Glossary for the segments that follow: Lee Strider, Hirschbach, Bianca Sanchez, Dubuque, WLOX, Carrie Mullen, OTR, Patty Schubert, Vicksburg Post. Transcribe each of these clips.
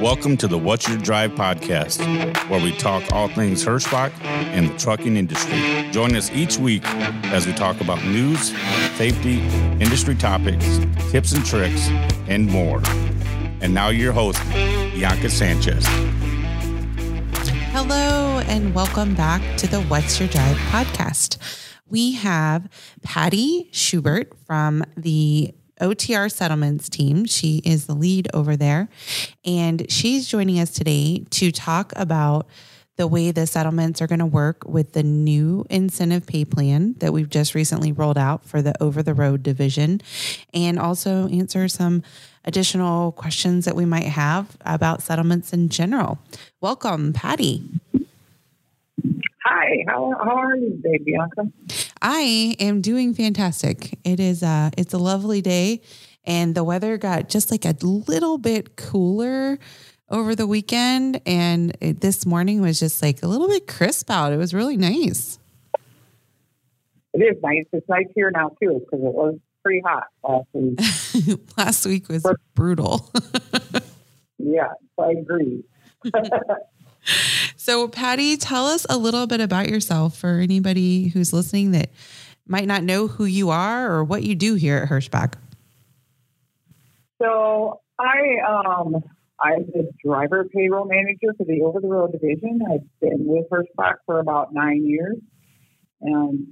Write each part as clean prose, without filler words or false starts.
Welcome to the What's Your Drive podcast, where we talk all things Hirschbach and the trucking industry. Join us each week as we talk about news, safety, industry topics, tips and tricks, and more. And now your host, Bianca Sanchez. Hello, and welcome back to the What's Your Drive podcast. We have Patty Schubert from the OTR Settlements team. She is the lead over there, and she's joining us today to talk about the way the settlements are going to work with the new incentive pay plan that we've just recently rolled out for the over-the-road division, and also answer some additional questions that we might have about settlements in general. Welcome, Patty. Hi, how are you today, Bianca? I am doing fantastic. It is it's a lovely day, and the weather got just like a little bit cooler over the weekend, and this morning was just like a little bit crisp out. It was really nice. It is nice. It's nice here now too, because it was pretty hot last week. Last week was brutal. Yeah, I agree. So, Patty, tell us a little bit about yourself for anybody who's listening that might not know who you are or what you do here at Hirschbach. So, I'm the driver payroll manager for the over-the-road division. I've been with Hirschbach for about 9 years. And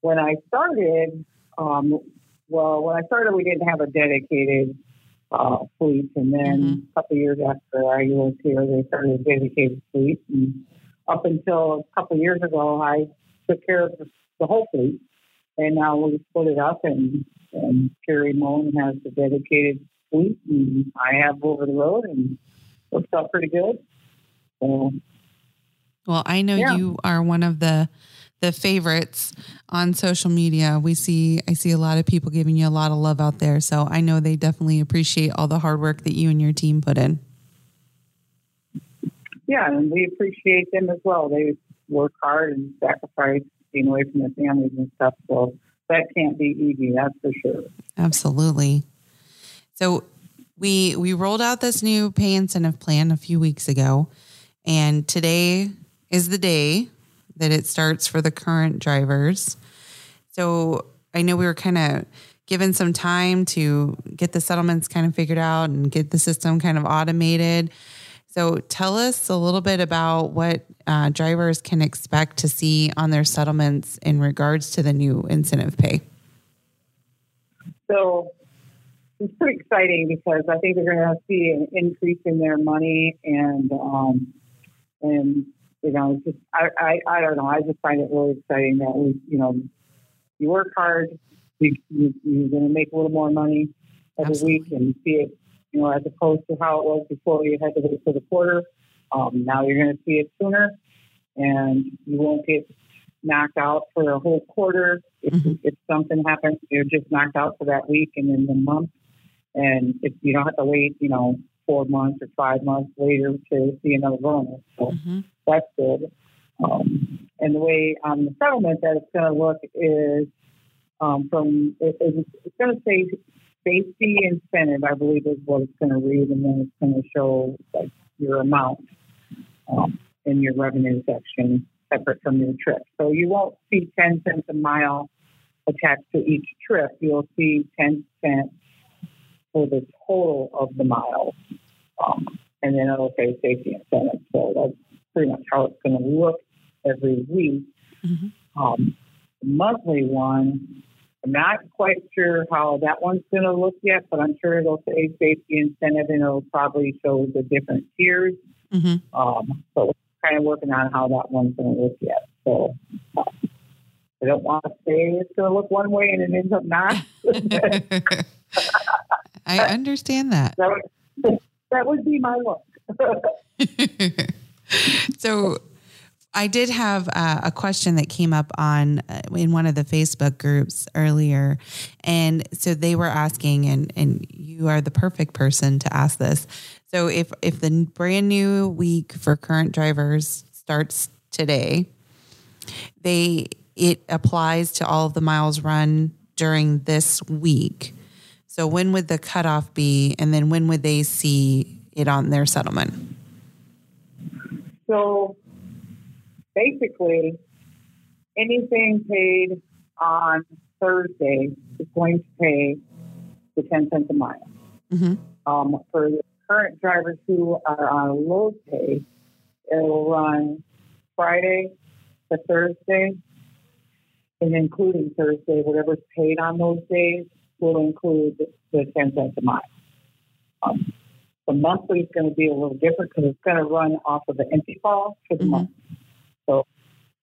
when I started, we didn't have a dedicated fleet, and then a couple of years after I was here, they started a dedicated fleet. And up until a couple of years ago, I took care of the whole fleet, and now we split it up. And Carrie Mullen has the dedicated fleet, and I have over the road, and it works out pretty good. So, well, I know you are one of the favorites on social media. I see a lot of people giving you a lot of love out there. So I know they definitely appreciate all the hard work that you and your team put in. Yeah. And we appreciate them as well. They work hard and sacrifice being away from their families and stuff. So that can't be easy. That's for sure. Absolutely. So we rolled out this new pay incentive plan a few weeks ago, and today is the day that it starts for the current drivers. So I know we were kind of given some time to get the settlements kind of figured out and get the system kind of automated. So tell us a little bit about what drivers can expect to see on their settlements in regards to the new incentive pay. So it's pretty exciting, because I think they're going to see an increase in their money, and you know, it's just, I don't know. I just find it really exciting that we, you know, you work hard, you're going to make a little more money every week, and see it, you know, as opposed to how it was before. You had to wait for the quarter. Now you're going to see it sooner, and you won't get knocked out for a whole quarter. If something happens, you're just knocked out for that week and then the month. And if you don't have to wait, you know, 4 months or 5 months later to see another bonus. So that's good. And the way on the settlement that it's going to look is it's going to say safety incentive, I believe is what it's going to read, and then it's going to show like your amount in your revenue section separate from your trip. So you won't see 10 cents a mile attached to each trip. You'll see 10 cents for the total of the miles. And then it'll say safety incentive. So that's pretty much how it's going to look every week. The monthly one, I'm not quite sure how that one's going to look yet, but I'm sure it'll say safety incentive, and it'll probably show the different tiers. So we're kind of working on how that one's going to look yet. So I don't want to say it's going to look one way and it ends up not. I understand that. That would be my look. So I did have a question that came up in one of the Facebook groups earlier. And so they were asking, and you are the perfect person to ask this. So if the brand new week for current drivers starts today, it applies to all of the miles run during this week. So when would the cutoff be? And then when would they see it on their settlement? So basically, anything paid on Thursday is going to pay the 10 cents a mile. Mm-hmm. For the current drivers who are on low pay, it will run Friday to Thursday, and including Thursday, whatever's paid on those days will include the 10 cents a mile. The monthly is going to be a little different because it's going to run off of the empty ball for the mm-hmm. month. So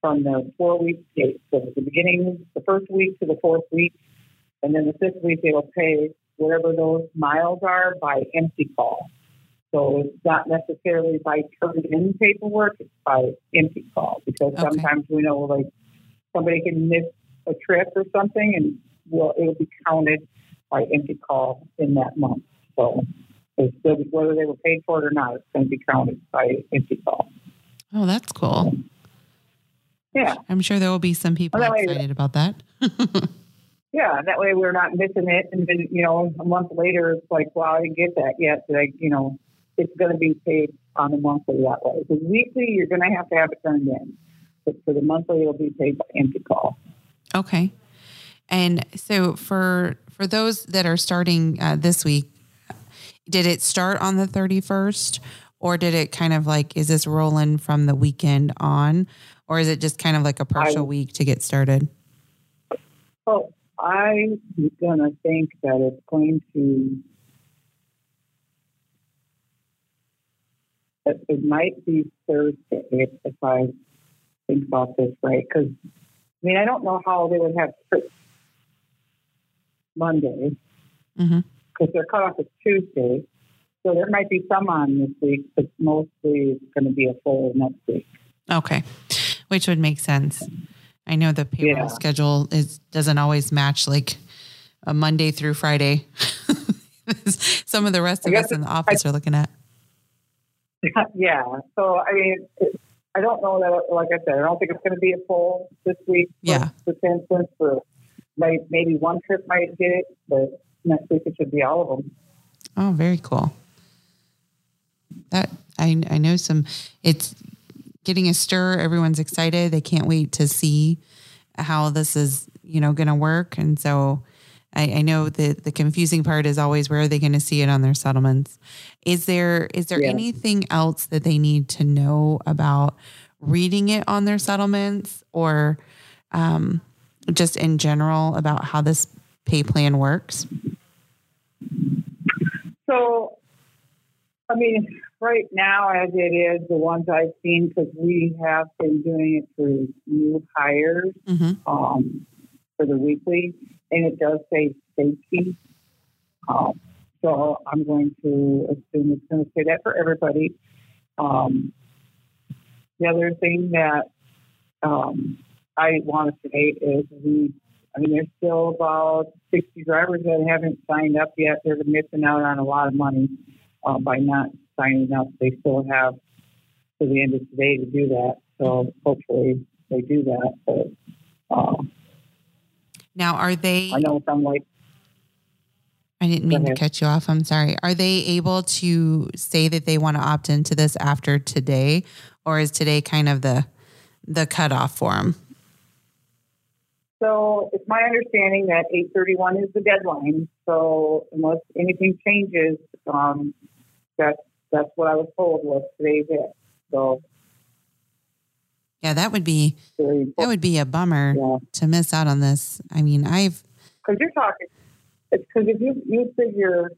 from the 4 week date, so the beginning, the first week to the 4th week, and then the 5th week, they will pay whatever those miles are by empty call. So it's not necessarily by turned in paperwork, it's by empty call. Because sometimes we know, like, somebody can miss a trip or something, and it'll be counted by empty call in that month. So it's still, whether they were paid for it or not, it's going to be counted by empty call. Oh, that's cool. Yeah. I'm sure there will be some people excited about that. Yeah, that way we're not missing it. And then, a month later, it's like, wow, I didn't get that yet. Like, it's going to be paid on the monthly that way. The weekly, you're going to have it turned in. But for the monthly, it'll be paid by empty call. Okay. And so for those that are starting this week, did it start on the 31st? Or did it kind of like, is this rolling from the weekend on? Or is it just kind of like a partial week to get started? Oh. I'm going to think that it's going to, it might be Thursday if I think about this right. Because, I don't know how they would have trips Monday because they're cut off at Tuesday. So there might be some on this week, but mostly it's going to be a full next week. Okay, which would make sense. I know the payroll schedule doesn't always match like a Monday through Friday. Some of the rest of us in the office are looking at. Yeah. So, I don't know that, like I said, I don't think it's going to be a poll this week. Yeah. For 10 cents for like maybe one trip might get it, but next week it should be all of them. Oh, very cool. That I know it's getting a stir. Everyone's excited. They can't wait to see how this is, going to work. And so I know that the confusing part is always, where are they going to see it on their settlements? Is there anything else that they need to know about reading it on their settlements, or just in general about how this pay plan works? So, right now, as it is, the ones I've seen, because we have been doing it through new hires for the weekly, and it does say safety. So I'm going to assume it's going to say that for everybody. The other thing that I want to say is there's still about 60 drivers that haven't signed up yet. They're missing out on a lot of money by not signing up. They still have to the end of today to do that. So hopefully they do that. But, now, are they? I know some like. I didn't mean to cut you off. I'm sorry. Are they able to say that they want to opt into this after today, or is today kind of the cutoff for them? So it's my understanding that 8/31 is the deadline. So unless anything changes, that's what I was told was today's it. So, yeah, that would be a bummer to miss out on this. Because you're talking, it's because if you figure,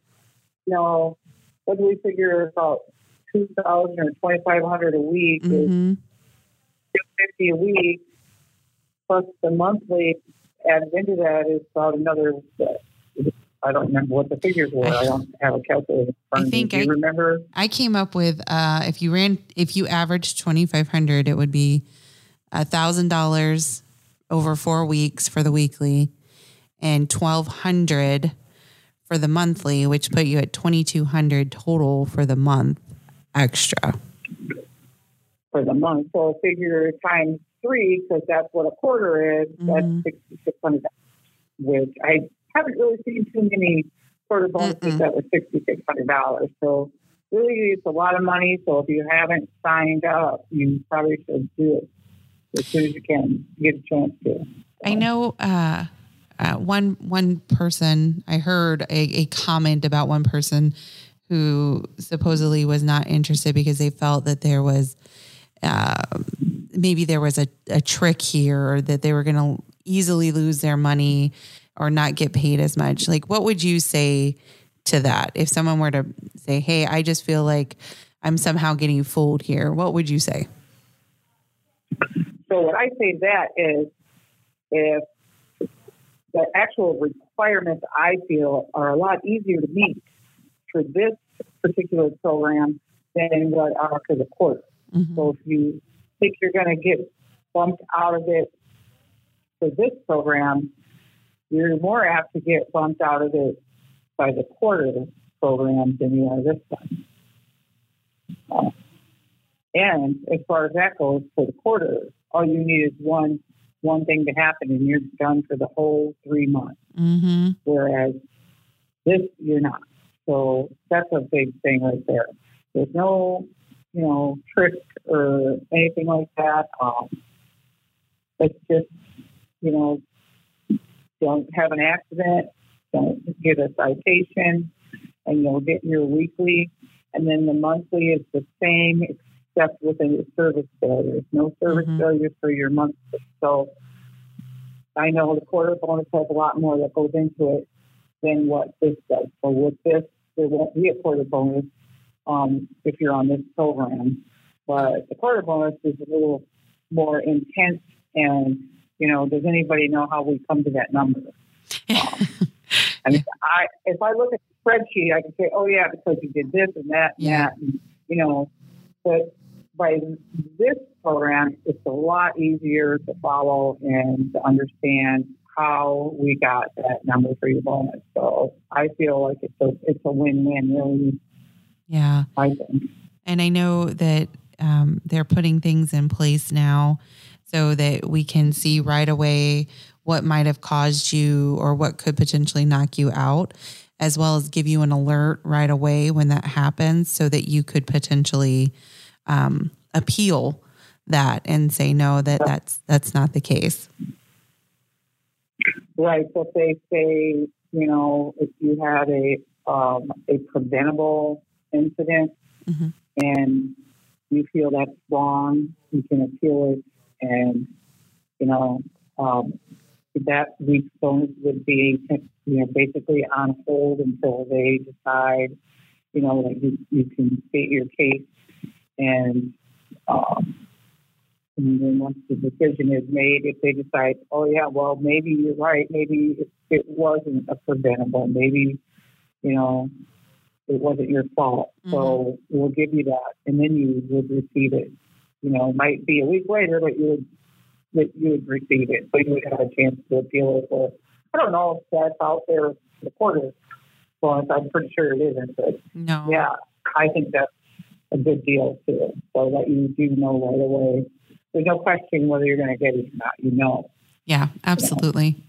what do we figure about 2,000 or 2,500 a week is 250 a week, plus the monthly added into that is about another. I don't remember what the figures were. I don't have a calculator. I think I remember. I came up with if you averaged 2,500, it would be $1,000 over 4 weeks for the weekly, and 1,200 for the monthly, which put you at 2,200 total for the month extra. For the month, so figure times 3 because that's what a quarter is. That's $6,600, which I haven't really seen too many quarter bonuses that were $6,600. So really it's a lot of money. So if you haven't signed up, you probably should do it as soon as you can, get a chance to. So. I know one person, I heard a comment about one person who supposedly was not interested because they felt that there was maybe there was a trick here, or that they were going to easily lose their money or not get paid as much. Like, what would you say to that? If someone were to say, hey, I just feel like I'm somehow getting fooled here, what would you say? So what I say to that is, if the actual requirements I feel are a lot easier to meet for this particular program than what are for the court. Mm-hmm. So if you think you're going to get bumped out of it for this program, you're more apt to get bumped out of it by the quarter program than you are this one. And as far as that goes, for the quarter, all you need is one thing to happen and you're done for the whole 3 months. Mm-hmm. Whereas this, you're not. So that's a big thing right there. There's no, trick or anything like that. It's just, don't have an accident, don't get a citation, and you'll get your weekly. And then the monthly is the same, except within your service failures. No service mm-hmm. failures for your monthly. So I know the quarter bonus has a lot more that goes into it than what this does. So with this, there won't be a quarter bonus if you're on this program. But the quarter bonus is a little more intense, and does anybody know how we come to that number? If I look at the spreadsheet, I can say, oh, yeah, because you did this and that and that. And, but by this program, it's a lot easier to follow and to understand how we got that number for your bonus. So I feel like it's a win-win, really. Yeah. I think. And I know that they're putting things in place now so that we can see right away what might have caused you or what could potentially knock you out, as well as give you an alert right away when that happens so that you could potentially appeal that and say, no, that's not the case. Right. So if they say, if you had a preventable incident mm-hmm. and you feel that's wrong, you can appeal it. And, that week's bonus would be, basically on hold until they decide, that you can state your case. And, then once the decision is made, if they decide, oh, yeah, well, maybe you're right. Maybe it wasn't a preventable. Maybe, it wasn't your fault. Mm-hmm. So we'll give you that. And then you would receive it. It might be a week later, but you would receive it. So you would have a chance to appeal it. Or I don't know if that's out there in the quarter. Well, I'm pretty sure it isn't. But no. Yeah, I think that's a good deal, too. So that you do know right away. There's no question whether you're going to get it or not. Yeah, absolutely.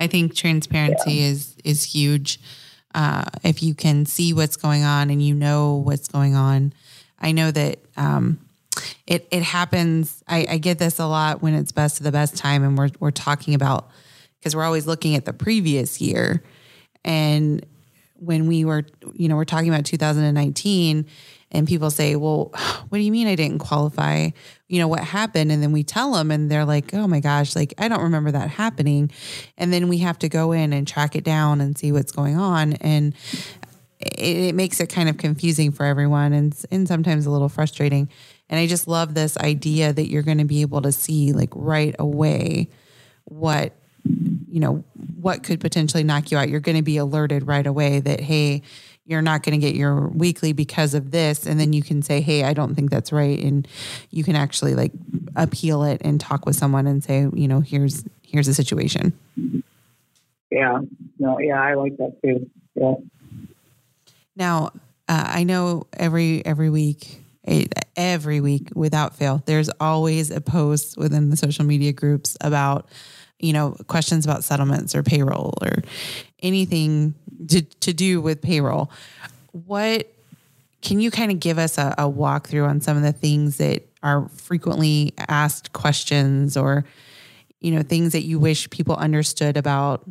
I think transparency is huge. If you can see what's going on and what's going on. I know that... It happens. I get this a lot when it's best of the best time. And we're talking about, because we're always looking at the previous year. And when we were, we're talking about 2019 and people say, well, what do you mean I didn't qualify? What happened? And then we tell them and they're like, oh my gosh, like I don't remember that happening. And then we have to go in and track it down and see what's going on. And it makes it kind of confusing for everyone and sometimes a little frustrating. And I just love this idea that you're going to be able to see like right away what could potentially knock you out. You're going to be alerted right away that, hey, you're not going to get your weekly because of this. And then you can say, hey, I don't think that's right. And you can actually like appeal it and talk with someone and say, here's the situation. Yeah. No, yeah, I like that too. Yeah. Now, I know every week without fail, there's always a post within the social media groups about, questions about settlements or payroll or anything to do with payroll. What Can you kind of give us a walkthrough on some of the things that are frequently asked questions, or, you know, things that you wish people understood about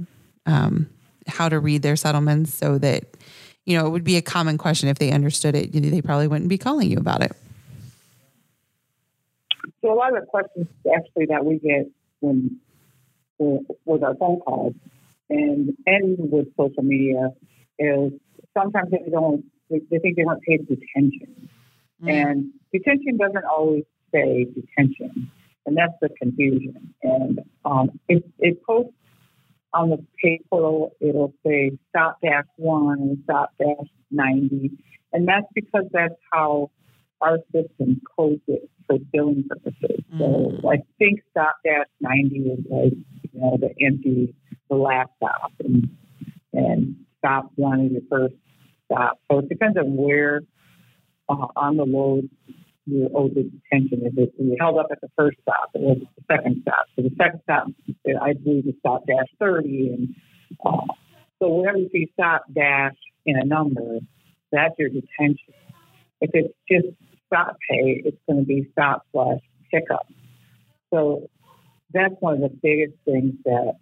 how to read their settlements, so that, you know, it would be a common question if they understood it, they probably wouldn't be calling you about it? So a lot of the questions actually that we get with our phone calls and with social media is sometimes they think they weren't paid detention. Mm. And detention doesn't always say detention. And that's the confusion. And it posts on the pay portal, it'll say stop-1, stop-90. And that's because that's how our system codes it for billing purposes. Mm. So I think stop-90 is like, you know, the empty, the laptop, and stop-1 is your first stop. So it depends on where on the load you're owed the detention. If you're held up at the first stop, it was the second stop. So the second stop, I believe, is stop-30. And so whenever you see stop- in a number, that's your detention. If it's just stop pay, it's going to be stop/pickup. So that's one of the biggest things that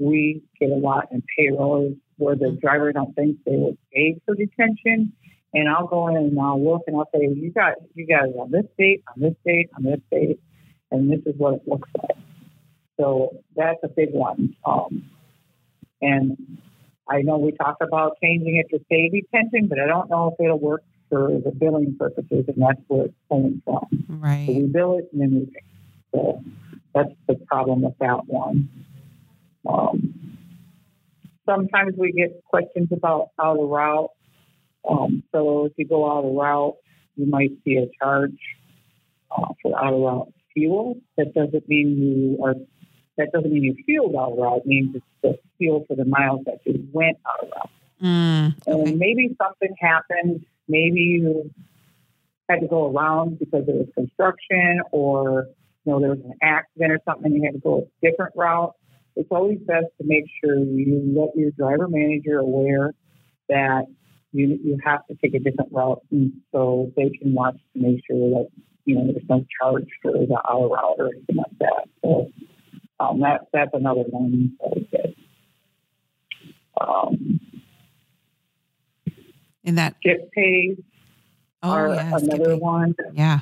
we get a lot in payrolls, where the driver don't think they were paid for detention. And I'll go in and I'll look and I'll say, you got it on this date, on this date, on this date, and this is what it looks like. So that's a big one. And I know we talked about changing it to say detention, but I don't know if it'll work for the billing purposes, and that's where it's coming from. Right. So we bill it and then we pay. So that's the problem with that one. Sometimes we get questions about how to route. So if you go out of route, you might see a charge for out of route fuel. That doesn't mean you fueled out of route. It means it's the fuel for the miles that you went out of route. Okay. And maybe something happened. Maybe you had to go around because there was construction, or there was an accident or something. You had to go a different route. It's always best to make sure you let your driver manager aware that you have to take a different route, so they can watch to make sure that there's no charge for the hour route or anything like that. So that's another one that we get. And that skip pays are another one. Yeah,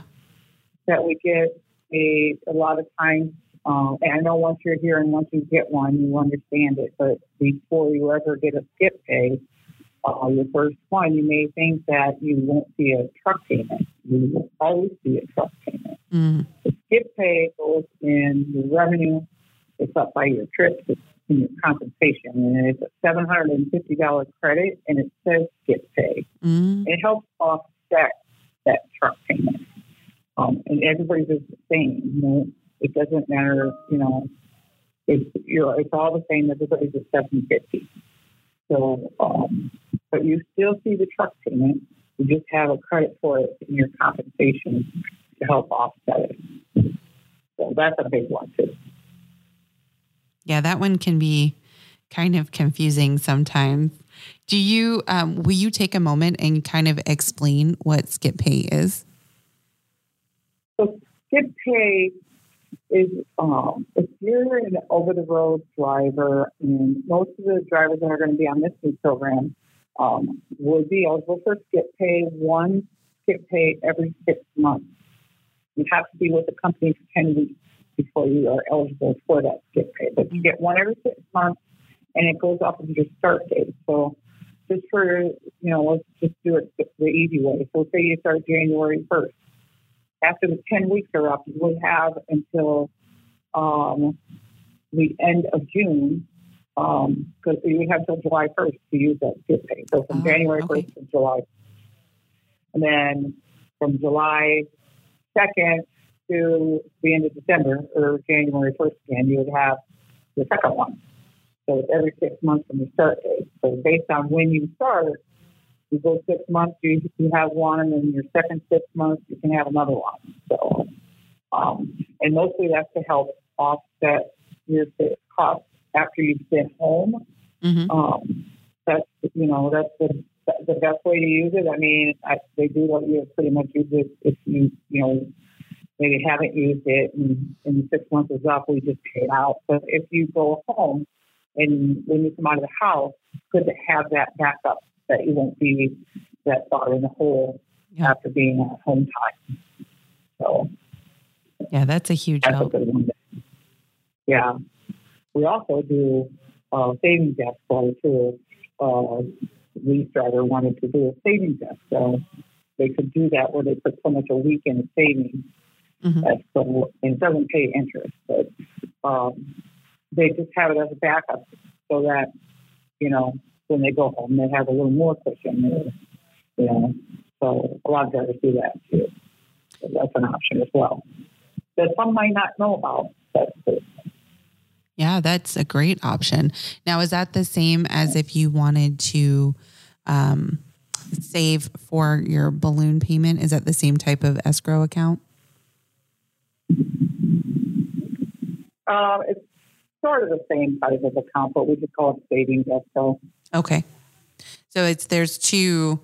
that we get a lot of times. And I know once you're here and once you get one, you understand it. But before you ever get a skip pay, your first one, you may think that you won't see a truck payment. You will always see a truck payment. Mm. The skip pay goes in your revenue. It's up by your trips. It's in your compensation. And it's a $750 credit, and it says skip pay. Mm. It helps offset that truck payment. And everybody's the same. It doesn't matter, it's all the same. Everybody's at $750. So, but you still see the truck payment. You just have a credit for it in your compensation to help offset it. So that's a big one too. Yeah, that one can be kind of confusing sometimes. Do you, will you take a moment and kind of explain what skip pay is? So skip pay is if you're an over-the-road driver, and most of the drivers that are going to be on this new program would be eligible for skip pay, one skip pay every 6 months. You have to be with the company for 10 weeks before you are eligible for that skip pay. But you get one every 6 months, and it goes off of your start date. So just for, let's just do it the easy way. So say you start January 1st. After the 10 weeks are up, you would have until the end of June, because you would have until July 1st to use that skip pay. So from January 1st to July. And then from July 2nd to the end of December, or January 1st again, you would have the second one. So it's every 6 months from the start date. So based on when you start, you go 6 months, you have one, and then your second 6 months, you can have another one. So, and mostly that's to help offset your fixed costs after you've been home. Mm-hmm. That's the best way to use it. I mean, they do what you pretty much use it if you know, they haven't used it and 6 months is up, we just pay it out. But if you go home and when you come out of the house, it's good to have that backup that you won't be that far in the hole after being at home time. So yeah, that's a huge help. A good one. Yeah. We also do savings desk for too. Lee Strider wanted to do a savings desk, so they could do that where they put so much a week in savings, so it doesn't pay interest. But they just have it as a backup, so that you know when they go home they have a little more cushion there. You know, so a lot of drivers do that too. So that's an option as well that some might not know about. Yeah, that's a great option. Now, is that the same as if you wanted to save for your balloon payment? Is that the same type of escrow account? It's sort of the same type of account, but we could call it savings escrow. Okay, so it's there's two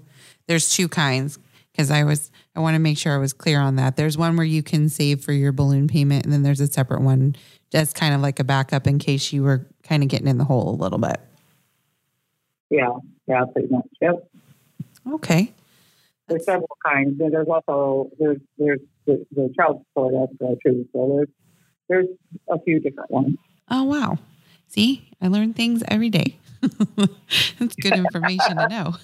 kinds, because I want to make sure I was clear on that. There's one where you can save for your balloon payment, and then there's a separate one that's kind of like a backup in case you were kind of getting in the hole a little bit. Yeah, pretty much. Yep. Okay. There's several kinds. And there's also there's the child support escrow too. So there's a few different ones. Oh wow! See, I learn things every day. That's good information to know.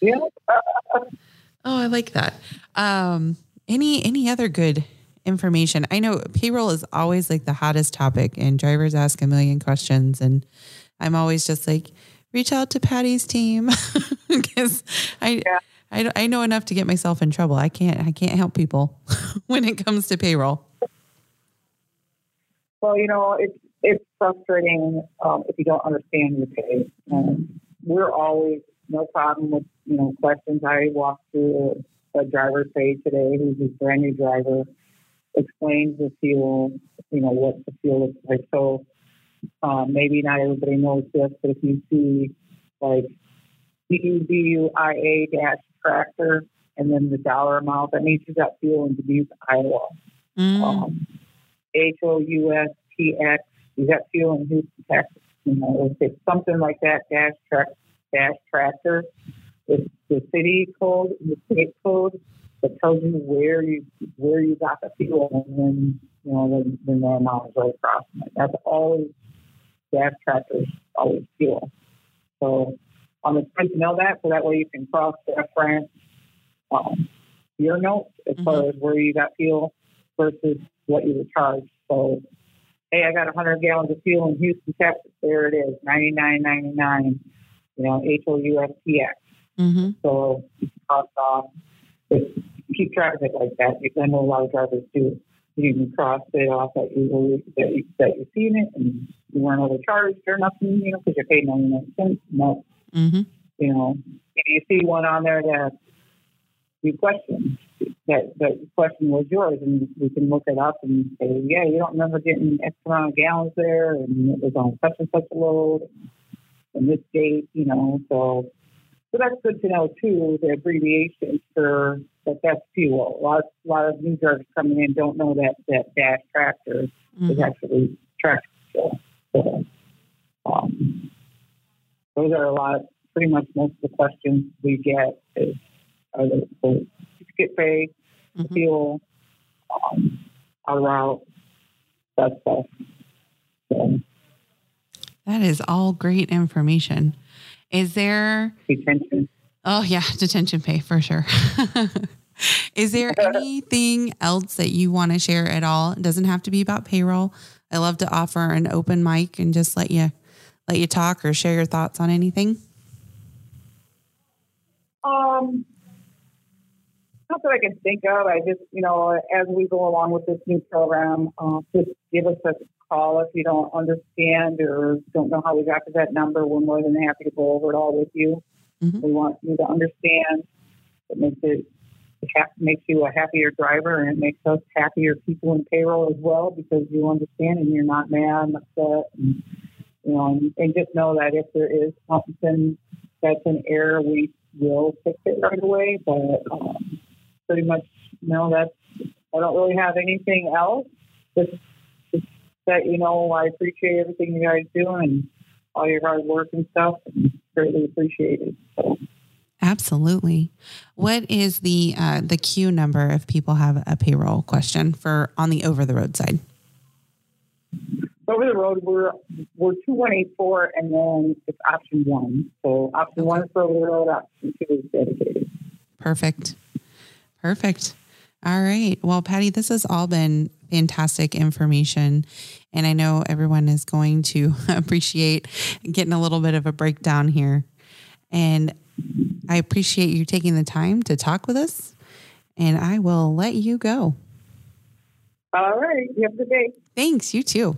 Yeah. Oh, I like that. Any other good information? I know payroll is always like the hottest topic and drivers ask a million questions, and I'm always just like, reach out to Patty's team because I know enough to get myself in trouble. I can't help people when it comes to payroll. Well, you know, it's frustrating if you don't understand your pay. We're always no problem with, you know, questions. I walked through a driver's pay today who's a brand new driver, explains the fuel, you know, what the fuel is like. So maybe not everybody knows this, but if you see like DUIA dash tractor and then the dollar amount, that means you got fuel in Dubuque, Iowa. HOUSTX, you got fuel in Houston, Texas. You know, if it's something like that, dash tractor, it's the city code, the state code that tells you where you got the fuel, and then you know the amount is right across. That's always gas tractors, always fuel. So it's good to know that, so that way you can cross reference your notes as far as where you got fuel versus what you were charged. So hey, I got 100 gallons of fuel in Houston, Texas. There it is, $99.99. You know, HOUSTX. So you can cross off. Keep track of it like that. I know a lot of drivers do. You can cross it off that you've seen it and you weren't overcharged or nothing, you know, because you paid 99 cents. No, you know, if you see one on there that you question, that question was yours, and we can look it up and say, yeah, you don't remember getting X amount of gallons there, and it was on such and such a load, and this date, you know, so. So that's good to know, too, the abbreviations for that's fuel. A lot of new drivers coming in don't know that dash tractor is actually tractor fuel. So those are pretty much most of the questions we get are the ticket pay, fuel, our route, that stuff. So. That is all great information. Is there detention? Oh yeah, detention pay for sure. Is there anything else that you want to share at all? It doesn't have to be about payroll. I love to offer an open mic and just let you talk or share your thoughts on anything. Not that I can think of. I just, you know, as we go along with this new program, just give us a call if you don't understand or don't know how we got to that number. We're more than happy to go over it all with you. We want you to understand. It makes you a happier driver, and it makes us happier people in payroll as well, because you understand and you're not mad and upset. And, you know, and just know that if there is something that's an error, we will fix it right away. But pretty much, no, I don't really have anything else. Just that, you know, I appreciate everything you guys do and all your hard work and stuff. And greatly appreciate it. So. Absolutely. What is the queue number if people have a payroll question for on the over-the-road side? Over the road, we're 2184, and then it's option one. So option one is for over the road, option two is dedicated. Perfect. All right. Well, Patty, this has all been fantastic information, and I know everyone is going to appreciate getting a little bit of a breakdown here. And I appreciate you taking the time to talk with us, and I will let you go. All right. You have a good day. Thanks. You too.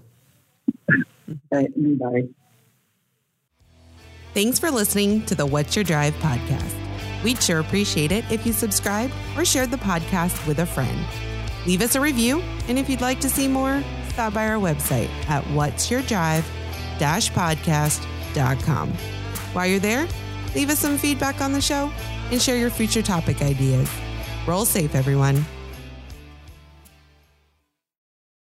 Bye. Thanks for listening to the What's Your Drive podcast. We'd sure appreciate it if you subscribed or shared the podcast with a friend. Leave us a review, and if you'd like to see more, stop by our website at whatsyourdrive-podcast.com. While you're there, leave us some feedback on the show and share your future topic ideas. Roll safe, everyone.